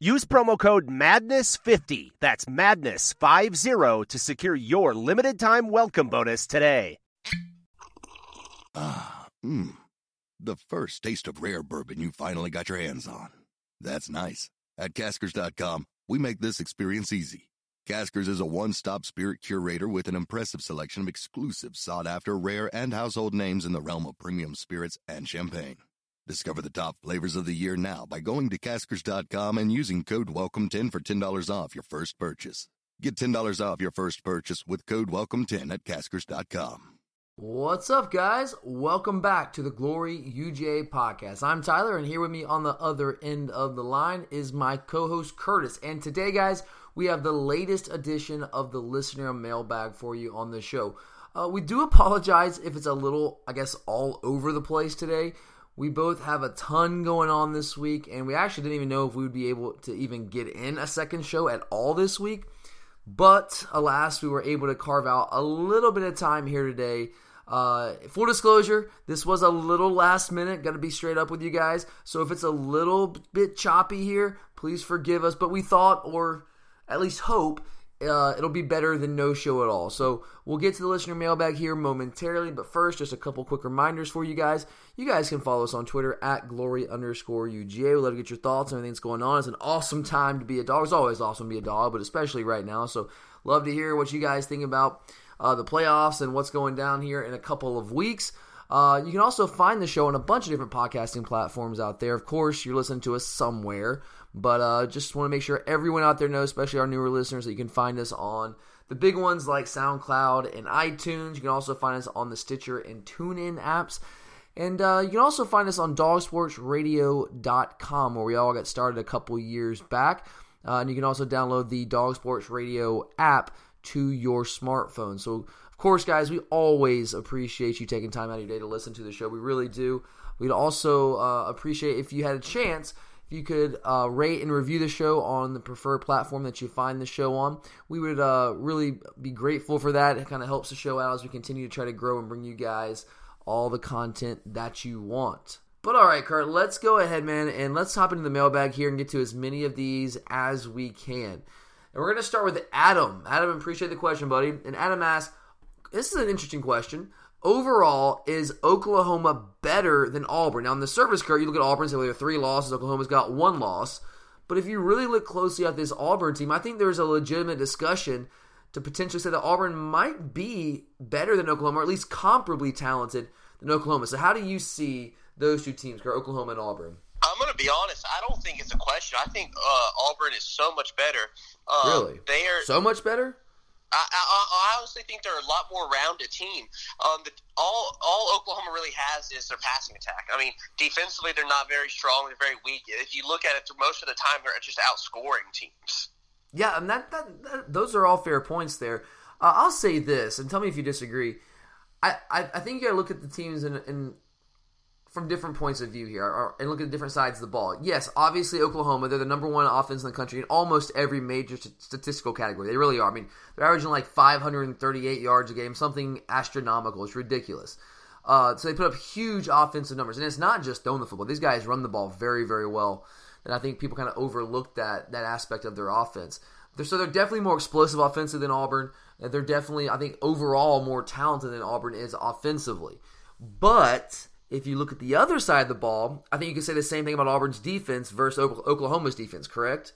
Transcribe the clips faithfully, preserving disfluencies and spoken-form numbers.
Use promo code madness fifty, that's madness fifty, to secure your limited-time welcome bonus today. Ah, mmm. The first taste of rare bourbon you finally got your hands on. That's nice. At Caskers dot com, we make this experience easy. Caskers is a one-stop spirit curator with an impressive selection of exclusive, sought-after, rare, and household names in the realm of premium spirits and champagne. Discover the top flavors of the year now by going to Caskers dot com and using code welcome ten for ten dollars off your first purchase. Get ten dollars off your first purchase with code welcome ten at Caskers dot com. What's up, guys? Welcome back to the Glory U J Podcast. I'm Tyler, and here with me on the other end of the line is my co-host Curtis. And today, guys, we have the latest edition of the listener mailbag for you on the show. Uh, we do apologize if it's a little, I guess, all over the place today. We both have a ton going on this week, and we actually didn't even know if we would be able to even get in a second show at all this week. But, alas, we were able to carve out a little bit of time here today. Uh, full disclosure, this was a little last minute, gotta be straight up with you guys. So if it's a little bit choppy here, please forgive us. But we thought, or at least hope, uh, it'll be better than no show at all. So we'll get to the listener mailbag here momentarily. But first, just a couple quick reminders for you guys. You guys can follow us on Twitter at glory underscore UGA. We'd love to get your thoughts on everything that's going on. It's an awesome time to be a dog. It's always awesome to be a dog, but especially right now. So love to hear what you guys think about uh, the playoffs and what's going down here in a couple of weeks. Uh, you can also find the show on a bunch of different podcasting platforms out there. Of course, you're listening to us somewhere, but uh, just want to make sure everyone out there knows, especially our newer listeners, that you can find us on the big ones like SoundCloud and iTunes. You can also find us on the Stitcher and TuneIn apps. And uh, you can also find us on dog sports radio dot com, where we all got started a couple years back. Uh, and you can also download the Dog Sports Radio app to your smartphone. So, of course, guys, we always appreciate you taking time out of your day to listen to the show. We really do. We'd also uh, appreciate if you had a chance, if you could uh, rate and review the show on the preferred platform that you find the show on. We would uh, really be grateful for that. It kind of helps the show out as we continue to try to grow and bring you guys all the content that you want. But all right, Kurt, let's go ahead, man, and let's hop into the mailbag here and get to as many of these as we can. And we're going to start with Adam. Adam, appreciate the question, buddy. And Adam asks, this is an interesting question. Overall, is Oklahoma better than Auburn? Now, on the surface, Kurt, you look at Auburn and say, well, there are three losses. Oklahoma's got one loss. But if you really look closely at this Auburn team, I think there's a legitimate discussion to potentially say that Auburn might be better than Oklahoma, or at least comparably talented than Oklahoma. So how do you see those two teams, Oklahoma and Auburn? I'm going to be honest. I don't think it's a question. I think uh, Auburn is so much better. Um, really? They are so much better? I, I, I honestly think they're a lot more rounded team. Um, the, all all Oklahoma really has is their passing attack. I mean, defensively, they're not very strong. They're very weak. If you look at it, most of the time, they're just outscoring teams. Yeah, and that, that, that those are all fair points there. Uh, I'll say this, and tell me if you disagree. I, I, I think you got to look at the teams in, in from different points of view here, or, and look at the different sides of the ball. Yes, obviously Oklahoma, they're the number one offense in the country in almost every major st- statistical category. They really are. I mean, they're averaging like five hundred thirty-eight yards a game, something astronomical. It's ridiculous. Uh, so they put up huge offensive numbers, and it's not just throwing the football. These guys run the ball very, very well. And I think people kind of overlooked that that aspect of their offense. They're, so they're definitely more explosive offensive than Auburn. They're definitely, I think, overall more talented than Auburn is offensively. But if you look at the other side of the ball, I think you can say the same thing about Auburn's defense versus Oklahoma's defense, correct?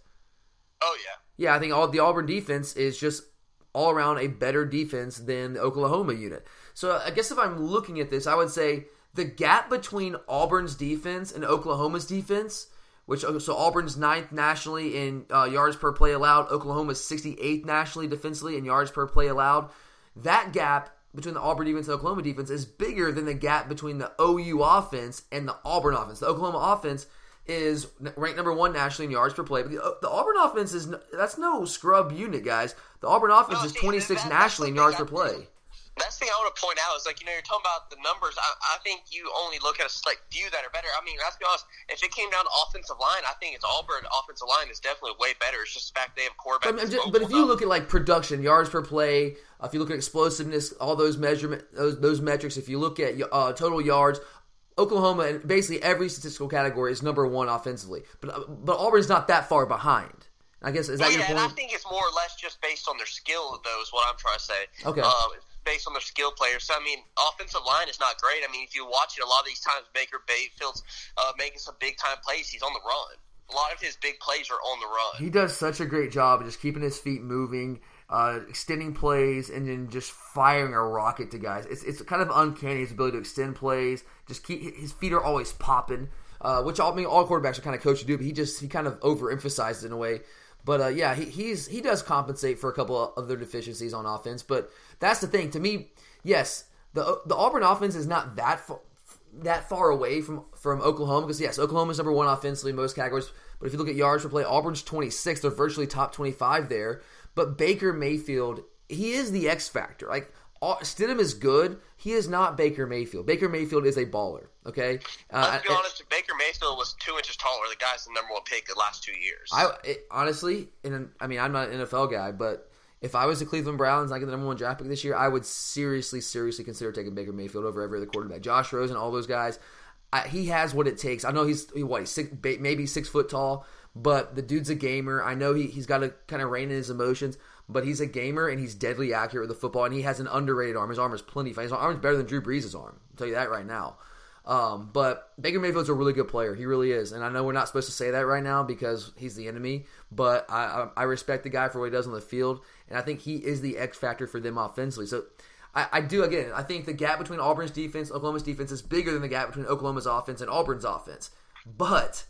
Oh, yeah. Yeah, I think all the Auburn defense is just all around a better defense than the Oklahoma unit. So I guess if I'm looking at this, I would say the gap between Auburn's defense and Oklahoma's defense which so Auburn's ninth nationally in uh, yards per play allowed. Oklahoma's sixty-eighth nationally defensively in yards per play allowed. That gap between the Auburn defense and Oklahoma defense is bigger than the gap between the O U offense and the Auburn offense. The Oklahoma offense is ranked number one nationally in yards per play. But the, the Auburn offense is no, that's no scrub unit, guys. The Auburn offense no, is twenty-sixth that, nationally in yards per play. That's the thing I want to point out is, like, you know, you're talking about the numbers. I, I think you only look at a select few that are better. I mean, let's be honest. If it came down to offensive line, I think it's Auburn offensive line is definitely way better. It's just the fact they have quarterbacks. I mean, just, but if you look at, like, production, yards per play, if you look at explosiveness, all those measurement, those, those metrics, if you look at uh, total yards, Oklahoma in basically every statistical category is number one offensively. But but Auburn's not that far behind. I guess is that well, your yeah, point? And I think it's more or less just based on their skill, though, is what I'm trying to say. Okay. Um, based on their skill players. So, I mean, offensive line is not great. I mean, if you watch it, a lot of these times Baker Mayfield's uh, making some big-time plays. He's on the run. A lot of his big plays are on the run. He does such a great job of just keeping his feet moving, uh, extending plays, and then just firing a rocket to guys. It's it's kind of uncanny, his ability to extend plays. Just keep his feet are always popping, uh, which all, I mean, all quarterbacks are kind of coached to do, but he just he kind of overemphasized it in a way. But, uh, yeah, he he's, he does compensate for a couple of their deficiencies on offense. But that's the thing. To me, yes, the the Auburn offense is not that far, that far away from, from Oklahoma. Because, yes, Oklahoma's number one offensively in most categories. But if you look at yards per play, Auburn's twenty-sixth. They're virtually top twenty-five there. But Baker Mayfield, he is the X factor. Like, Stidham is good. He is not Baker Mayfield. Baker Mayfield is a baller, okay? Uh, Let's be honest, and, Baker Mayfield was two inches taller. The guy's the number one pick the last two years. I it, Honestly, and I mean, I'm not an N F L guy, but if I was the Cleveland Browns and I get the number one draft pick this year, I would seriously, seriously consider taking Baker Mayfield over every other quarterback. Josh Rosen, all those guys, I, he has what it takes. I know he's, what, he's six, maybe six foot tall, but the dude's a gamer. I know he, he's got to kind of rein in his emotions. But he's a gamer, and he's deadly accurate with the football, and he has an underrated arm. His arm is plenty fine. His arm is better than Drew Brees' arm. I'll tell you that right now. Um, but Baker Mayfield's a really good player. He really is. And I know we're not supposed to say that right now because he's the enemy, but I, I, I respect the guy for what he does on the field, and I think he is the X factor for them offensively. So I, I do, again, I think the gap between Auburn's defense and Oklahoma's defense is bigger than the gap between Oklahoma's offense and Auburn's offense. But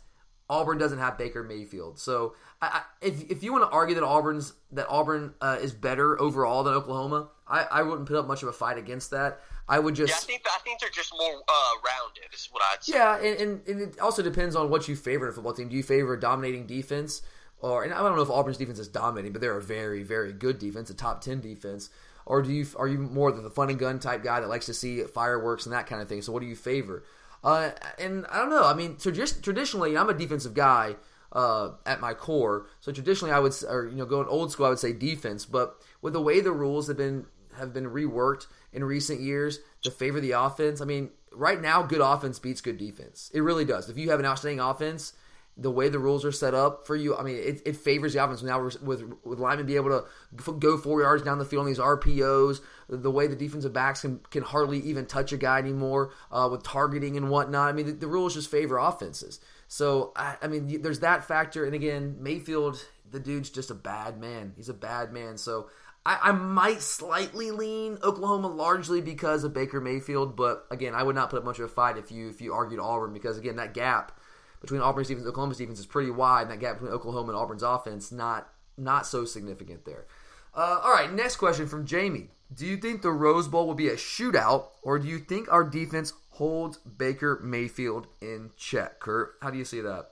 Auburn doesn't have Baker Mayfield. So I, I, if if you want to argue that Auburn's that Auburn uh, is better overall than Oklahoma, I, I wouldn't put up much of a fight against that. I would just... Yeah, I think, I think they're just more uh, rounded is what I'd say. Yeah, and, and, and it also depends on what you favor in a football team. Do you favor a dominating defense? or And I don't know if Auburn's defense is dominating, but they're a very, very good defense, a top ten defense. Or do you are you more the fun and gun type guy that likes to see fireworks and that kind of thing? So what do you favor? Uh, and I don't know. I mean, so just, traditionally, I'm a defensive guy uh, at my core. So traditionally, I would, or you know, going old school, I would say defense. But with the way the rules have been have been reworked in recent years to favor the offense, I mean, right now, good offense beats good defense. It really does. If you have an outstanding offense, the way the rules are set up for you, I mean, it, it favors the offense. Now with with linemen being able to go four yards down the field on these R P Os, the way the defensive backs can, can hardly even touch a guy anymore uh, with targeting and whatnot. I mean, the, the rules just favor offenses. So, I, I mean, there's that factor. And again, Mayfield, the dude's just a bad man. He's a bad man. So I, I might slightly lean Oklahoma largely because of Baker Mayfield. But again, I would not put up much of a fight if you, if you argued Auburn because, again, that gap between Auburn's defense and Oklahoma's defense is pretty wide, and that gap between Oklahoma and Auburn's offense not not so significant there. Uh, all right, next question from Jamie. Do you think the Rose Bowl will be a shootout, or do you think our defense holds Baker Mayfield in check? Kurt, how do you see that?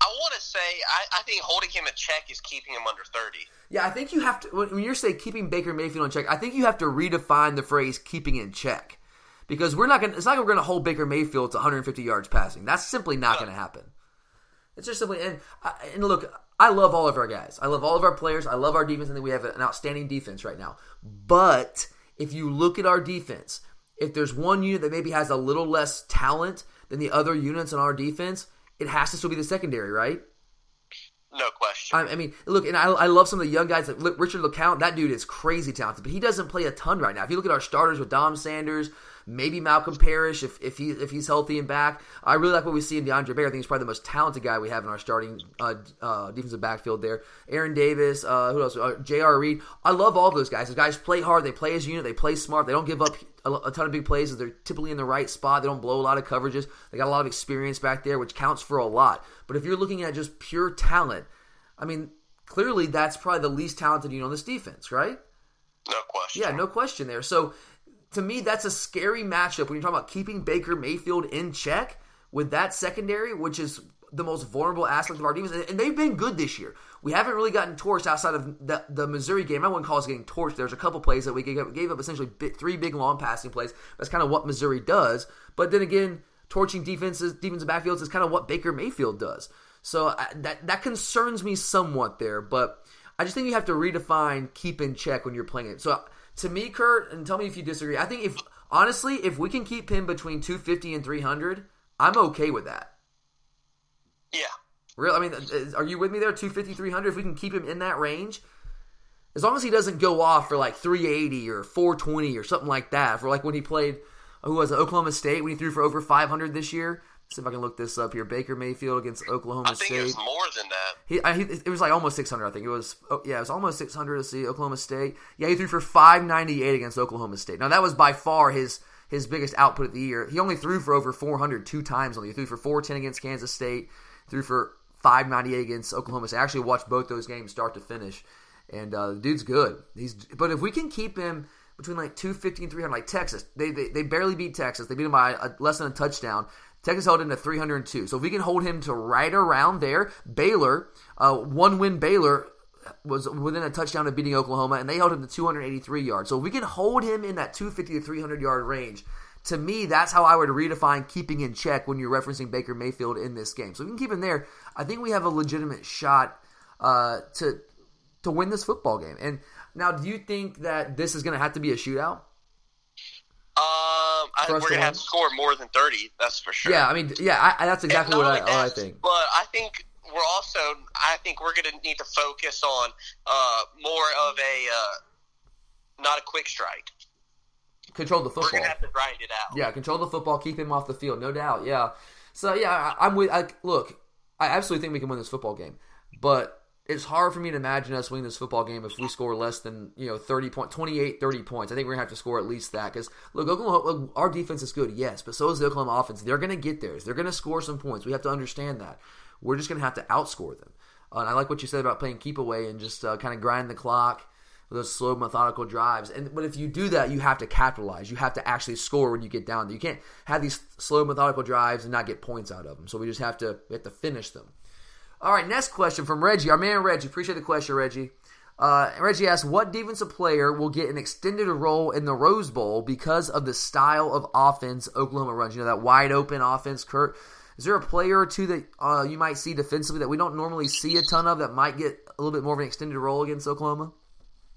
I want to say I, I think holding him in check is keeping him under thirty. Yeah, I think you have to – when you're saying keeping Baker Mayfield in check, I think you have to redefine the phrase keeping in check. Because we're not going, it's not like we're going to hold Baker Mayfield to one hundred fifty yards passing. That's simply not going to happen. It's just simply, and and look, I love all of our guys. I love all of our players. I love our defense. I think we have an outstanding defense right now. But if you look at our defense, if there's one unit that maybe has a little less talent than the other units on our defense, it has to still be the secondary, right? No question. I, I mean, look, and I, I love some of the young guys. Like Richard LeCounte, that dude is crazy talented, but he doesn't play a ton right now. If you look at our starters with Dom Sanders, Maybe Malcolm Parrish if if he if he's healthy and back. I really like what we see in DeAndre Baker. I think he's probably the most talented guy we have in our starting uh, uh, defensive backfield there. Aaron Davis, uh, who else? Uh, J R. Reed. I love all of those guys. Those guys play hard. They play as a unit. They play smart. They don't give up a, a ton of big plays. They're typically in the right spot. They don't blow a lot of coverages. They got a lot of experience back there, which counts for a lot. But if you're looking at just pure talent, I mean, clearly that's probably the least talented unit on this defense, right? No question. Yeah, no question there. So, to me, that's a scary matchup when you're talking about keeping Baker Mayfield in check with that secondary, which is the most vulnerable aspect of our defense. And they've been good this year. We haven't really gotten torched outside of the, the Missouri game. I wouldn't call us getting torched. There's a couple plays that we gave up, gave up essentially three big long passing plays. That's kind of what Missouri does. But then again, torching defenses, defensive backfields is kind of what Baker Mayfield does. So I, that that concerns me somewhat there. But I just think you have to redefine keep in check when you're playing it. So to me, Kurt, and tell me if you disagree, I think if, honestly, if we can keep him between two fifty and three hundred, I'm okay with that. Yeah. Real? I mean, are you with me there? two fifty, three hundred, if we can keep him in that range? As long as he doesn't go off for like three eighty or four twenty or something like that, for like when he played, who was it, Oklahoma State, when he threw for over five hundred this year. Let's see if I can look this up here. Baker Mayfield against Oklahoma State. I think it's more than that. He, I, he, it was like almost six hundred, I think. It was, oh, yeah, it was almost six hundred to see Oklahoma State. Yeah, he threw for five ninety-eight against Oklahoma State. Now, that was by far his his biggest output of the year. He only threw for over four hundred two times only. He threw for four ten against Kansas State, threw for five ninety-eight against Oklahoma State. I actually watched both those games start to finish, and uh, the dude's good. He's But if we can keep him between like two fifty and three hundred, like Texas, they, they, they barely beat Texas. They beat him by a, less than a touchdown. Texas held him to three hundred two. So if we can hold him to right around there, Baylor, uh, one-win Baylor was within a touchdown of beating Oklahoma, and they held him to two eighty-three yards. So if we can hold him in that two fifty to three hundred-yard range, to me, that's how I would redefine keeping in check when you're referencing Baker Mayfield in this game. So if we can keep him there, I think we have a legitimate shot uh, to to win this football game. And now, do you think that this is going to have to be a shootout? Um, I think we're going to have to score more than thirty, that's for sure. Yeah, I mean, yeah, I, that's exactly what I, that, what I think. But I think we're also, I think we're going to need to focus on uh, more of a, uh, not a quick strike. Control the football. We're going to have to grind it out. Yeah, control the football, keep him off the field, no doubt, yeah. So, yeah, I, I'm with, I, look, I absolutely think we can win this football game, but it's hard for me to imagine us winning this football game if we score less than, you know, thirty points, twenty-eight, thirty points. I think we're going to have to score at least that because, look, Oklahoma, look, our defense is good, yes, but so is the Oklahoma offense. They're going to get theirs. They're going to score some points. We have to understand that. We're just going to have to outscore them. Uh, and I like what you said about playing keep away and just uh, kind of grind the clock with those slow, methodical drives. And But if you do that, you have to capitalize. You have to actually score when you get down. You can't have these slow, methodical drives and not get points out of them. So we just have to we have to finish them. All right, next question from Reggie. Our man Reggie. Appreciate the question, Reggie. Uh, Reggie asks, what defensive player will get an extended role in the Rose Bowl because of the style of offense Oklahoma runs? You know, that wide-open offense, Kurt. Is there a player or two that uh, you might see defensively that we don't normally see a ton of that might get a little bit more of an extended role against Oklahoma?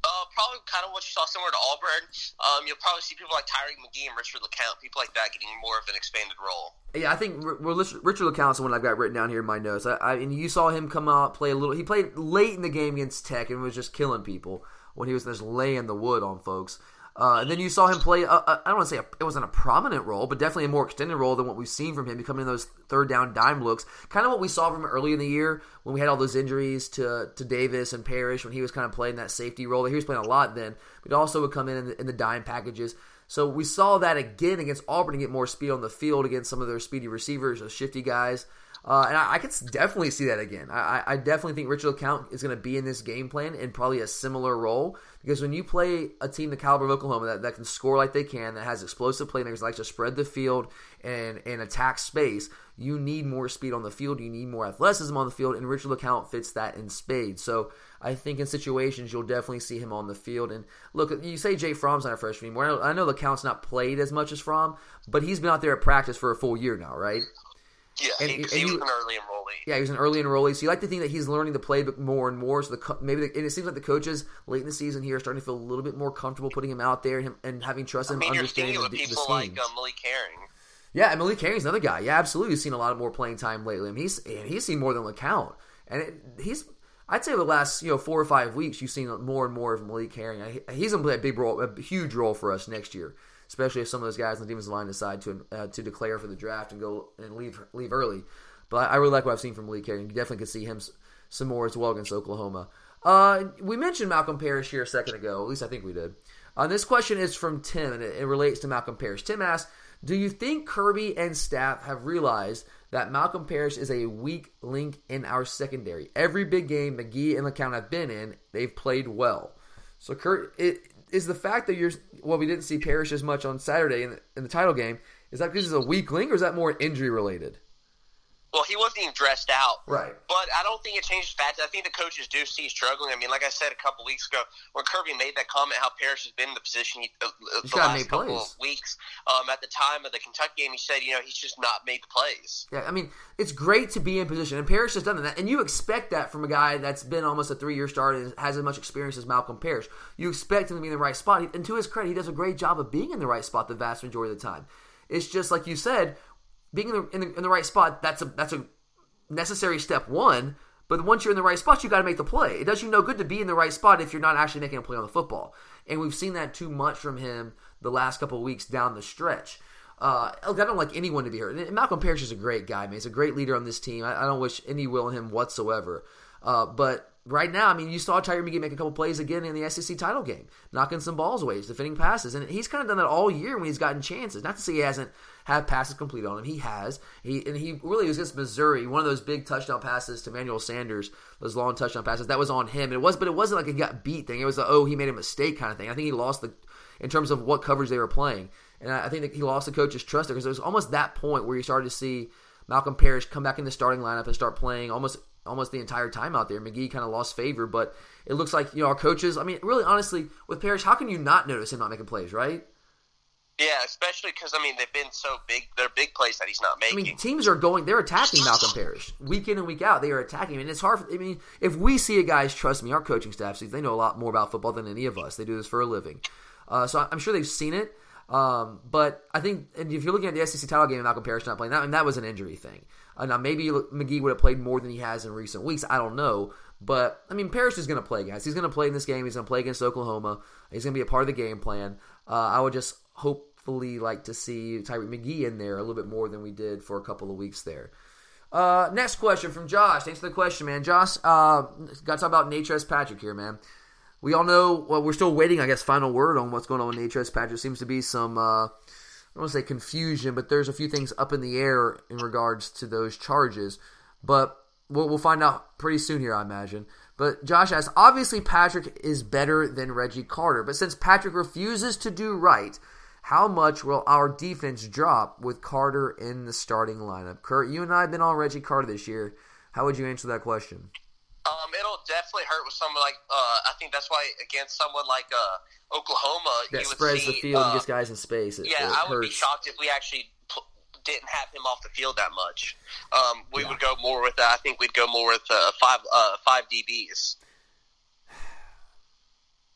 Uh, probably kind of what you saw similar to Auburn. Um, you'll probably see people like Tyrique McGee and Richard LeCounte, people like that getting more of an expanded role. Yeah, I think well, Richard LeCounte's the one I've got written down here in my notes. I, I, and you saw him come out, play a little – he played late in the game against Tech and was just killing people when he was just laying the wood on folks. Uh, and then you saw him play – I don't want to say a, it wasn't a prominent role, but definitely a more extended role than what we've seen from him, becoming those third down dime looks. Kind of what we saw from early in the year when we had all those injuries to to Davis and Parrish when he was kind of playing that safety role. He was playing a lot then, but he also would come in in the, in the dime packages. So we saw that again against Auburn to get more speed on the field against some of their speedy receivers, those shifty guys. Uh, and I, I could definitely see that again. I, I definitely think Richard LeCounte is going to be in this game plan in probably a similar role because when you play a team the caliber of Oklahoma that, that can score like they can, that has explosive playmakers that like to spread the field and, and attack space, you need more speed on the field. You need more athleticism on the field, and Richard LeCounte fits that in spades. So I think in situations you'll definitely see him on the field. And look, you say Jay Fromm's not a freshman anymore. I know LeCounte's not played as much as Fromm, but he's been out there at practice for a full year now, right? Yeah, and, he, and he was an early enrollee. Yeah, he was an early enrollee. So you like to think that he's learning the playbook more and more. So the maybe the, and it seems like the coaches late in the season here are starting to feel a little bit more comfortable putting him out there and, him, and having trust in him. I mean, you're seeing with people like uh, Malik Herring. Yeah, and Malik Herring's another guy. Yeah, absolutely. He's seen a lot of more playing time lately. I mean, he's and he's seen more than LeCounte. And it, he's, I'd say the last you know four or five weeks, you've seen more and more of Malik Herring. He's going to play a big role, a huge role for us next year. especially if some of those guys on the defensive line decide to uh, to declare for the draft and go and leave leave early. But I really like what I've seen from Malik Herring. You definitely could see him some more as well against Oklahoma. Uh, we mentioned Malcolm Parrish here a second ago. At least I think we did. Uh, this question is from Tim, and it, it relates to Malcolm Parrish. Tim asks, do you think Kirby and staff have realized that Malcolm Parrish is a weak link in our secondary? Every big game McGee and LeCounte have been in, they've played well. So, Kurt, it, is the fact that you're well, we didn't see Parrish as much on Saturday in the, in the title game, is that because he's a weak link, or is that more injury related? Well, he wasn't even dressed out. Right. But I don't think it changes facts. I think the coaches do see struggling. I mean, like I said a couple weeks ago, when Kirby made that comment how Parrish has been in the position he, uh, the last couple plays. of weeks, um, at the time of the Kentucky game, he said, you know, he's just not made the plays. Yeah, I mean, it's great to be in position. And Parrish has done that. And you expect that from a guy that's been almost a three-year starter and has as much experience as Malcolm Parrish. You expect him to be in the right spot. And to his credit, he does a great job of being in the right spot the vast majority of the time. It's just like you said, being in the, in the in the right spot, that's a that's a necessary step one. But once you're in the right spot, you got to make the play. It does you no good to be in the right spot if you're not actually making a play on the football. And we've seen that too much from him the last couple of weeks down the stretch. Uh, I don't like anyone to be hurt. And Malcolm Parrish is a great guy, man. He's a great leader on this team. I, I don't wish any will on him whatsoever. Uh, but right now, I mean, you saw Tyrique McGee make a couple plays again in the S E C title game, knocking some balls away, defending passes. And he's kind of done that all year when he's gotten chances. Not to say he hasn't had passes complete on him. He has. He And he really was against Missouri. One of those big touchdown passes to Manuel Sanders, those long touchdown passes, that was on him. And it was, But it wasn't like a got beat thing. It was a, oh, he made a mistake kind of thing. I think he lost the in terms of what coverage they were playing. And I think that he lost the coach's trust there because it was almost that point where you started to see Malcolm Parrish come back in the starting lineup and start playing almost – almost the entire time out there. McGee kind of lost favor, but it looks like, you know, our coaches, I mean, really, honestly, with Parrish, how can you not notice him not making plays, right? Yeah, especially because, I mean, they've been so big, they're big plays that he's not making. I mean, teams are going, they're attacking Malcolm Parrish. Week in and week out, they are attacking him. And it's hard, for, I mean, if we see a guy's, trust me, our coaching staff, they know a lot more about football than any of us. They do this for a living. Uh, so I'm sure they've seen it. Um, but I think, and if you're looking at the S E C title game, Malcolm Parrish not playing that, and that was an injury thing. Uh, now maybe McGee would have played more than he has in recent weeks. I don't know, but I mean, Parrish is going to play, guys. He's going to play in this game. He's going to play against Oklahoma. He's going to be a part of the game plan. Uh, I would just hopefully like to see Tyrique McGee in there a little bit more than we did for a couple of weeks there. Uh, next question from Josh. Thanks for the question, man. Josh, uh, got to talk about Natrez Patrick here, man. We all know, well, we're still waiting, I guess, final word on what's going on with Natrez Patrick. There seems to be some, uh, I don't want to say confusion, but there's a few things up in the air in regards to those charges. But we'll, we'll find out pretty soon here, I imagine. But Josh asks, obviously Patrick is better than Reggie Carter, but since Patrick refuses to do right, how much will our defense drop with Carter in the starting lineup? Kurt, you and I have been on Reggie Carter this year. How would you answer that question? Um, it'll definitely hurt with someone like uh, I think that's why against someone like uh, Oklahoma, that you would spreads see, the field uh, and gets guys in space. It, yeah, it I would hurts. be shocked if we actually pl- didn't have him off the field that much. Um, we yeah. would go more with uh, I think we'd go more with uh, five uh, five D Bs.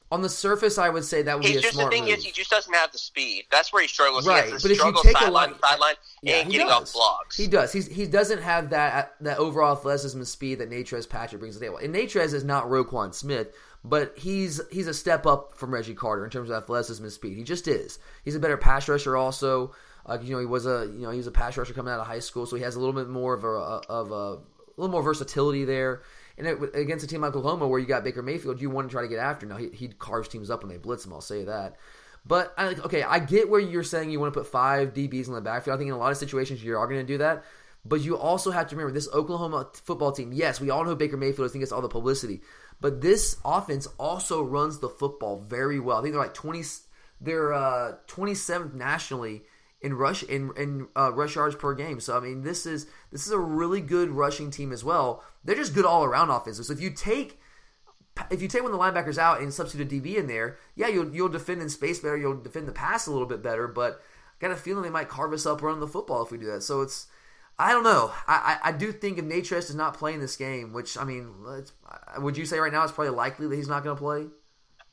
On the surface, I would say that would he's be a just, smart move. The thing move. is, he just doesn't have the speed. That's where he struggles. Right, he has but if you take a line, sideline, yeah, and getting does. off blocks, he does. He's, he doesn't have that that overall athleticism and speed that Natrez Patrick brings to the table. And Natrez is not Roquan Smith, but he's he's a step up from Reggie Carter in terms of athleticism and speed. He just is. He's a better pass rusher, also. Uh, you know, he was a you know he was a pass rusher coming out of high school, so he has a little bit more of a of a, a little more versatility there. And it, against a team like Oklahoma where you got Baker Mayfield, you want to try to get after him. Now, he, he carves teams up when they blitz him, I'll say that. But, I, okay, I get where you're saying you want to put five D Bs in the backfield. I think in a lot of situations you are going to do that. But you also have to remember this Oklahoma football team, yes, we all know Baker Mayfield. I think it's all the publicity. But this offense also runs the football very well. I think they're like twenty, they're uh, twenty-seventh nationally in rush in in uh, rush yards per game. So I mean, this is this is a really good rushing team as well. They're just good all around offenses. So if you take if you take one of the linebackers out and substitute a D B in there, yeah, you'll you'll defend in space better. You'll defend the pass a little bit better. But I got a feeling they might carve us up running the football if we do that. So it's I don't know. I I, I do think if Natrez is not playing this game, which I mean, it's, would you say right now it's probably likely that he's not going to play?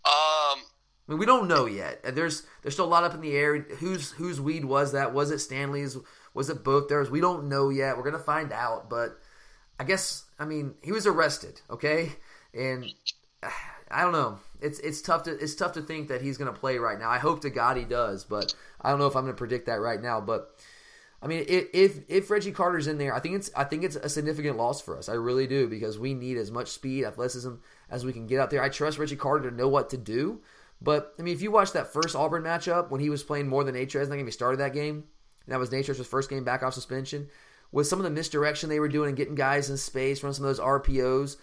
Um. I mean, we don't know yet. There's there's still a lot up in the air. Whose whose weed was that? Was it Stanley's? Was it both theirs? We don't know yet. We're gonna find out. But I guess I mean he was arrested, okay? And I, I don't know. It's it's tough to it's tough to think that he's going to play right now. I hope to God he does, but I don't know if I'm going to predict that right now. But I mean, if if Reggie Carter's in there, I think it's I think it's a significant loss for us. I really do, because we need as much speed, athleticism as we can get out there. I trust Reggie Carter to know what to do. But I mean, if you watch that first Auburn matchup when he was playing more than Natrez, I think he started that game. And that was Natrez's first game back off suspension. With some of the misdirection they were doing and getting guys in space, running some of those R P Os,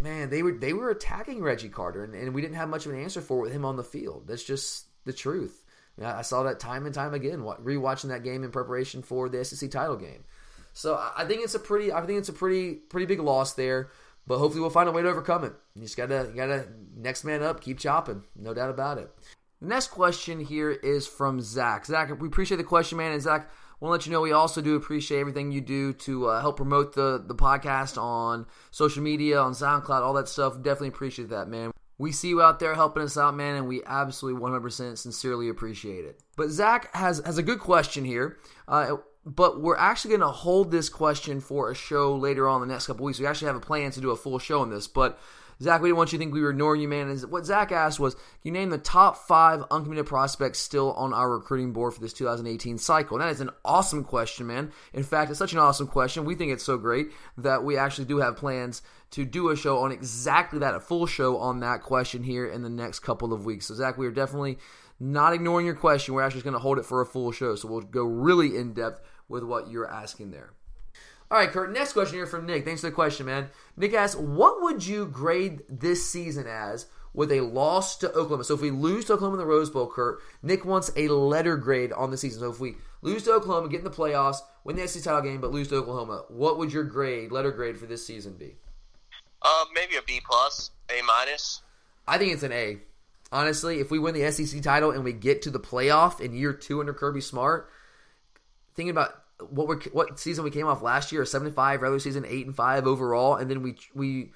man, they were they were attacking Reggie Carter, and, and we didn't have much of an answer for it with him on the field. That's just the truth. And I saw that time and time again, rewatching that game in preparation for the S E C title game. So I think it's a pretty, I think it's a pretty, pretty big loss there. But hopefully we'll find a way to overcome it. You just gotta, you gotta next man up, keep chopping, no doubt about it. The next question here is from Zach. Zach, we appreciate the question, man. And Zach, I want to let you know we also do appreciate everything you do to uh, help promote the, the podcast on social media, on SoundCloud, all that stuff. Definitely appreciate that, man. We see you out there helping us out, man, and we absolutely one hundred percent sincerely appreciate it. But Zach has, has a good question here, uh, but we're actually going to hold this question for a show later on in the next couple weeks. We actually have a plan to do a full show on this, but Zach, we didn't want you to think we were ignoring you, man. And what Zach asked was, can you name the top five uncommitted prospects still on our recruiting board for this two thousand eighteen cycle? And that is an awesome question, man. In fact, it's such an awesome question. We think it's so great that we actually do have plans to do a show on exactly that, a full show on that question here in the next couple of weeks. So, Zach, we are definitely not ignoring your question. We're actually going to hold it for a full show. So we'll go really in-depth with what you're asking there. All right, Kurt, next question here from Nick. Thanks for the question, man. Nick asks, what would you grade this season as with a loss to Oklahoma? So if we lose to Oklahoma in the Rose Bowl, Kurt, Nick wants a letter grade on the season. So if we lose to Oklahoma, get in the playoffs, win the S E C title game, but lose to Oklahoma, what would your grade, letter grade for this season be? Uh, maybe a B plus, A minus. I think it's an A. Honestly, if we win the S E C title and we get to the playoff in year two under Kirby Smart, thinking about – What we what season we came off last year, seven and five, regular season eight and five overall, and then we we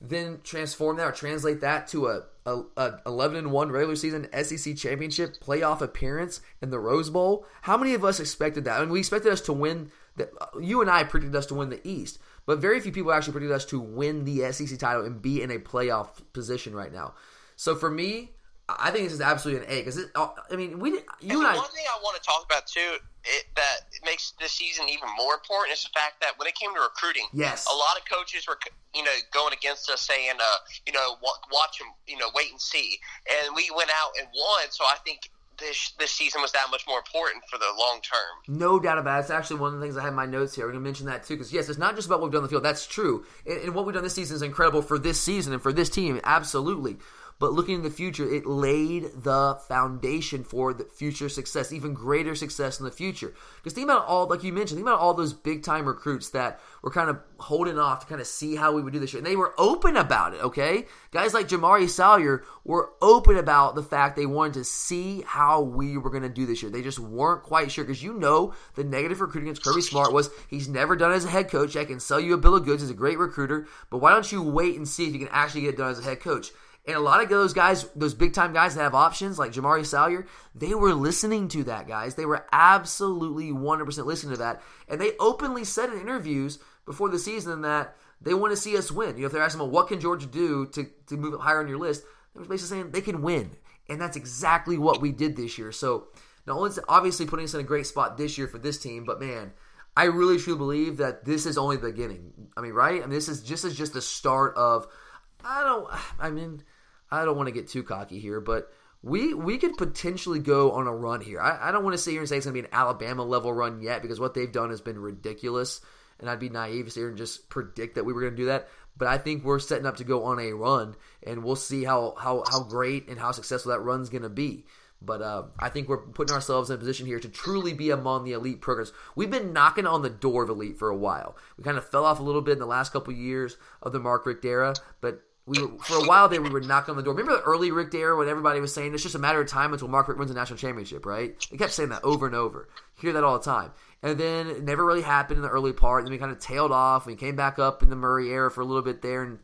then transform that or translate that to a, a, a eleven and one regular season S E C championship playoff appearance in the Rose Bowl. How many of us expected that? I mean, we expected us to win. The, you and I predicted us to win the East, but very few people actually predicted us to win the S E C title and be in a playoff position right now. So for me, I think this is absolutely an A because I mean we didn't, you and, and I. One thing I want to talk about too. It, that it makes this season even more important is the fact that when it came to recruiting, yes, a lot of coaches were, you know, going against us saying, uh, you know, watch them, you know, wait and see. And we went out and won, so I think this this season was that much more important for the long term. No doubt about it. It's actually one of the things I have in my notes here. We're going to mention that too, because yes, it's not just about what we've done on the field. That's true. And, and what we've done this season is incredible for this season and for this team, absolutely. But looking in the future, it laid the foundation for the future success, even greater success in the future. Because think about all, like you mentioned, think about all those big-time recruits that were kind of holding off to kind of see how we would do this year. And they were open about it, okay? Guys like Jamari Salyer were open about the fact they wanted to see how we were going to do this year. They just weren't quite sure because you know the negative recruiting against Kirby Smart was he's never done as a head coach. I can sell you a bill of goods. He's a great recruiter. But why don't you wait and see if you can actually get it done as a head coach? And a lot of those guys, those big-time guys that have options, like Jamari Salyer, they were listening to that, guys. They were absolutely one hundred percent listening to that. And they openly said in interviews before the season that they want to see us win. You know, if they're asking them, well, what can Georgia do to, to move up higher on your list, they were basically saying they can win. And that's exactly what we did this year. So not only is it obviously putting us in a great spot this year for this team, but, man, I really truly believe that this is only the beginning. I mean, right? I mean, this is just, this is just the start of – I don't – I mean – I don't want to get too cocky here, but we we could potentially go on a run here. I, I don't want to sit here and say it's going to be an Alabama-level run yet because what they've done has been ridiculous, and I'd be naive to sit here and just predict that we were going to do that. But I think we're setting up to go on a run, and we'll see how how, how great and how successful that run's going to be. But uh, I think we're putting ourselves in a position here to truly be among the elite programs. We've been knocking on the door of elite for a while. We kind of fell off a little bit in the last couple of years of the Mark Richt era, but We were, for a while there, we were knocking on the door. Remember the early Rick era when everybody was saying it's just a matter of time until Mark Richt wins a national championship, right? They kept saying that over and over. You hear that all the time. And then it never really happened in the early part. And then we kind of tailed off. We came back up in the Murray era for a little bit there. And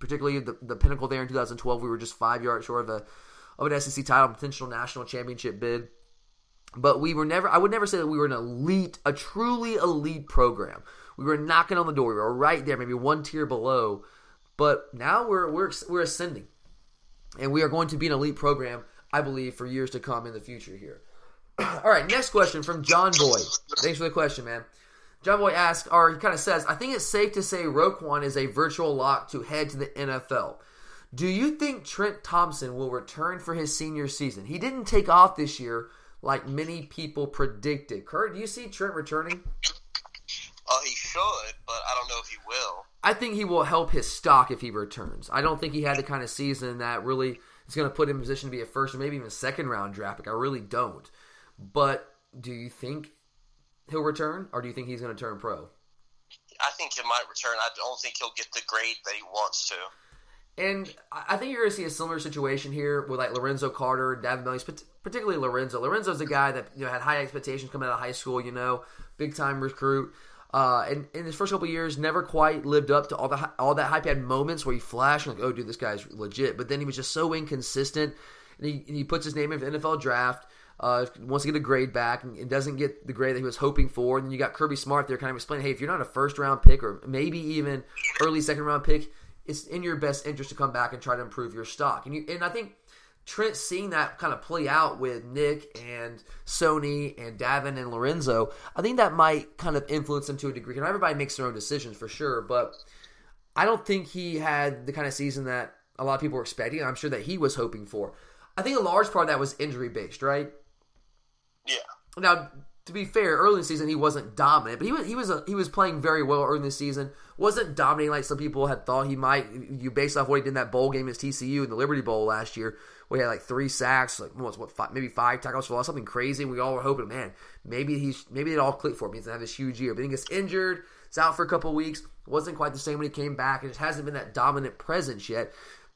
particularly the, the pinnacle there in two thousand twelve, we were just five yards short of, a, of an S E C title, potential national championship bid. But we were never – I would never say that we were an elite, a truly elite program. We were knocking on the door. We were right there, maybe one tier below. But now we're we're we're ascending. And we are going to be an elite program, I believe, for years to come in the future here. All right, next question from John Boy. Thanks for the question, man. John Boy asks, or he kind of says, I think it's safe to say Roquan is a virtual lock to head to the N F L. Do you think Trent Thompson will return for his senior season? He didn't take off this year like many people predicted. Kurt, do you see Trent returning? Uh, he should, but I don't know if he will. I think he will help his stock if he returns. I don't think he had the kind of season that really is going to put him in position to be a first or maybe even a second round draft pick. I really don't. But do you think he'll return, or do you think he's going to turn pro? I think he might return. I don't think he'll get the grade that he wants to. And I think you're going to see a similar situation here with like Lorenzo Carter, Davin Bell, particularly Lorenzo. Lorenzo's a guy that, you know, had high expectations coming out of high school, you know, big-time recruit. Uh, and in his first couple of years, never quite lived up to all the all that hype. He had moments where he flashed, like, oh, dude, this guy's legit. But then he was just so inconsistent, and he, and he puts his name in for the N F L draft, uh, wants to get a grade back, and, and doesn't get the grade that he was hoping for. And then you got Kirby Smart there kind of explaining, hey, if you're not a first-round pick or maybe even early second-round pick, it's in your best interest to come back and try to improve your stock. And you, and I think Trent seeing that kind of play out with Nick and Sony and Davin and Lorenzo, I think that might kind of influence him to a degree. And everybody makes their own decisions for sure, but I don't think he had the kind of season that a lot of people were expecting. I'm sure that he was hoping for. I think a large part of that was injury-based, right? Yeah. Now, to be fair, early in the season he wasn't dominant, but he was he was a, he was playing very well early in the season. Wasn't dominating like some people had thought he might. You based off what he did in that bowl game against T C U in the Liberty Bowl last year, where he had like three sacks, like what, what five, maybe five tackles for loss, something crazy. And we all were hoping, man, maybe he maybe it all clicked for him. He's gonna have this huge year, but then he gets injured. It's out for a couple of weeks. Wasn't quite the same when he came back. It just hasn't been that dominant presence yet.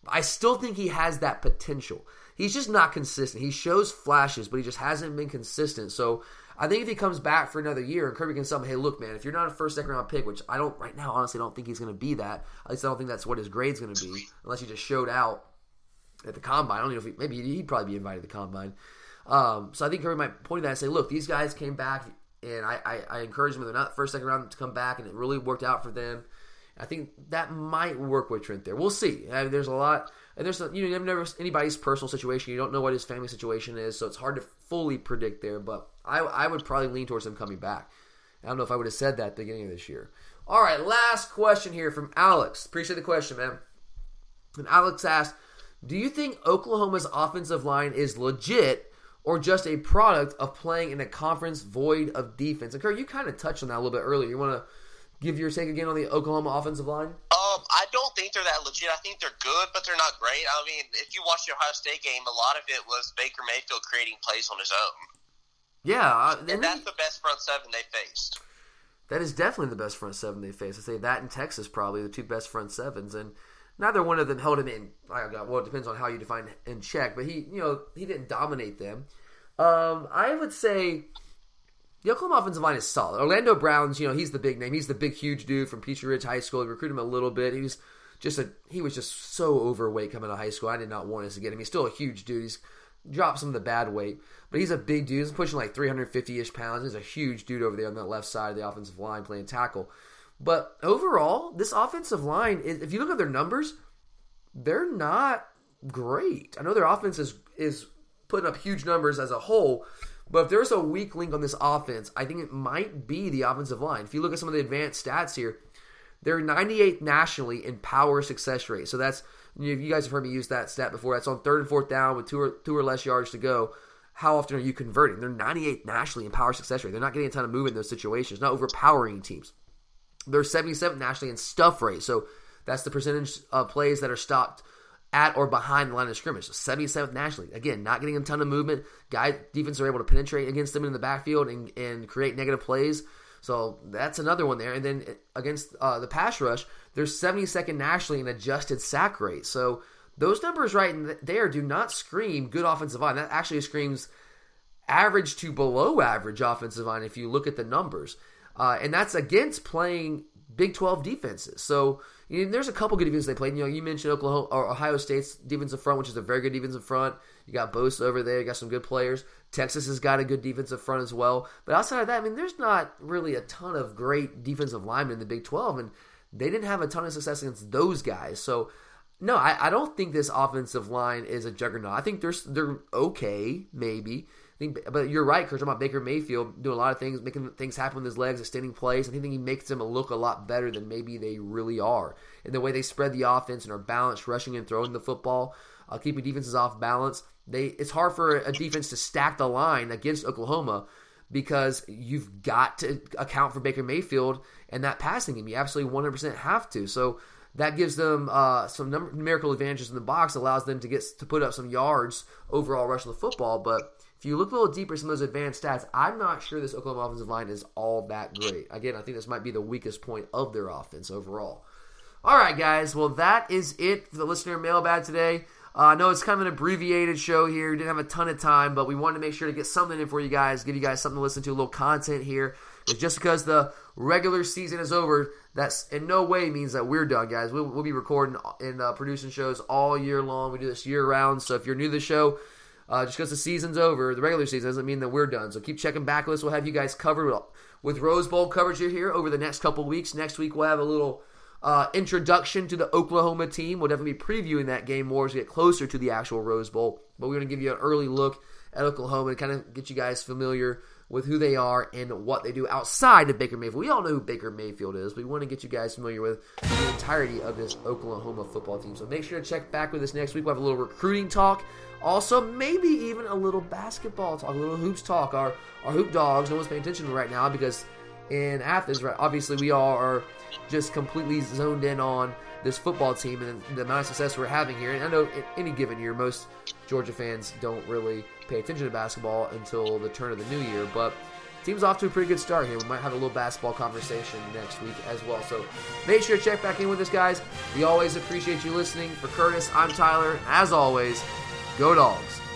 I still think he has that potential. He's just not consistent. He shows flashes, but he just hasn't been consistent. So I think if he comes back for another year and Kirby can tell him, hey, look, man, if you're not a first, second-round pick, which I don't right now honestly don't think he's going to be that. At least I don't think that's what his grade's going to be unless he just showed out at the Combine. I don't know if he – maybe he'd probably be invited to the Combine. Um, so I think Kirby might point to that and say, look, these guys came back, and I, I, I encouraged them. They're not first, second-round to come back, and it really worked out for them. I think that might work with Trent there. We'll see. I mean, there's a lot – and there's, you know, you never know anybody's personal situation. You don't know what his family situation is, so it's hard to fully predict there. But I, I would probably lean towards him coming back. I don't know if I would have said that at the beginning of this year. All right, last question here from Alex. Appreciate the question, man. And Alex asked, do you think Oklahoma's offensive line is legit or just a product of playing in a conference void of defense? And, Kurt, you kind of touched on that a little bit earlier. You want to give your take again on the Oklahoma offensive line? Um, I don't think they're that legit. I think they're good, but they're not great. I mean, if you watch the Ohio State game, a lot of it was Baker Mayfield creating plays on his own. Yeah. And, and that's he, the best front seven they faced. That is definitely the best front seven they faced. I'd say that and Texas probably, the two best front sevens. And neither one of them held him in. Well, it depends on how you define in check. But he, you know, he didn't dominate them. Um, I would say the Oklahoma offensive line is solid. Orlando Brown's, you know, he's the big name. He's the big, huge dude from Peachtree Ridge High School. He recruited him a little bit. He was just a he was just so overweight coming out of high school. I did not want us to get him. He's still a huge dude. He's dropped some of the bad weight, but he's a big dude. He's pushing like three hundred fifty-ish pounds. He's a huge dude over there on that left side of the offensive line playing tackle. But overall, this offensive line, is, if you look at their numbers, they're not great. I know their offense is is putting up huge numbers as a whole, but if there's a weak link on this offense, I think it might be the offensive line. If you look at some of the advanced stats here, they're ninety-eighth nationally in power success rate. So that's, you know, you guys have heard me use that stat before. That's on third and fourth down with two or, two or less yards to go. How often are you converting? They're ninety-eighth nationally in power success rate. They're not getting a ton of movement in those situations, not overpowering teams. They're seventy-seventh nationally in stuff rate. So that's the percentage of plays that are stopped at or behind the line of scrimmage. So seventy-seventh nationally. Again, not getting a ton of movement. Guys, defense are able to penetrate against them in the backfield and, and create negative plays. So that's another one there. And then against uh, the pass rush, they're seventy-second nationally in adjusted sack rate. So those numbers right there do not scream good offensive line. That actually screams average to below average offensive line if you look at the numbers. Uh, and that's against playing Big twelve defenses. So you know, there's a couple good defenses they played. You know, you mentioned Oklahoma or Ohio State's defensive front, which is a very good defensive front. You got Bosa over there. You got some good players. Texas has got a good defensive front as well. But outside of that, I mean, there's not really a ton of great defensive linemen in the Big twelve, and they didn't have a ton of success against those guys. So No, I, I don't think this offensive line is a juggernaut. I think they're they're okay, maybe. I think, but you're right, Kurt, about Baker Mayfield doing a lot of things, making things happen with his legs, extending plays. I think he makes them look a lot better than maybe they really are. And the way they spread the offense and are balanced, rushing and throwing the football, uh, keeping defenses off balance. They It's hard for a defense to stack the line against Oklahoma because you've got to account for Baker Mayfield and that passing game. You absolutely one hundred percent have to. So that gives them uh, some number, numerical advantages in the box, allows them to get to put up some yards overall rushing the football. But if you look a little deeper at some of those advanced stats, I'm not sure this Oklahoma offensive line is all that great. Again, I think this might be the weakest point of their offense overall. All right, guys. Well, that is it for the listener mailbag today. I uh, know it's kind of an abbreviated show here. We didn't have a ton of time, but we wanted to make sure to get something in for you guys, give you guys something to listen to, a little content here. It's just because the regular season is over, that's in no way means that we're done, guys. We'll, we'll be recording and uh, producing shows all year long. We do this year-round, so if you're new to the show, uh, just because the season's over, the regular season, doesn't mean that we're done. So keep checking back with us. We'll have you guys covered with, with Rose Bowl coverage here over the next couple weeks. Next week, we'll have a little Uh, introduction to the Oklahoma team. We'll definitely be previewing that game more as we get closer to the actual Rose Bowl, but we're going to give you an early look at Oklahoma and kind of get you guys familiar with who they are and what they do outside of Baker Mayfield. We all know who Baker Mayfield is, but we want to get you guys familiar with the entirety of this Oklahoma football team. So make sure to check back with us next week. We'll have a little recruiting talk. Also, maybe even a little basketball talk, a little hoops talk. Our, our hoop dogs, no one's paying attention right now because in Athens, right, obviously we all are just completely zoned in on this football team and the amount of success we're having here. And I know in any given year, most Georgia fans don't really pay attention to basketball until the turn of the new year, but team's off to a pretty good start here. We might have a little basketball conversation next week as well. So make sure to check back in with us, guys. We always appreciate you listening. For Curtis, I'm Tyler. As always, go Dogs.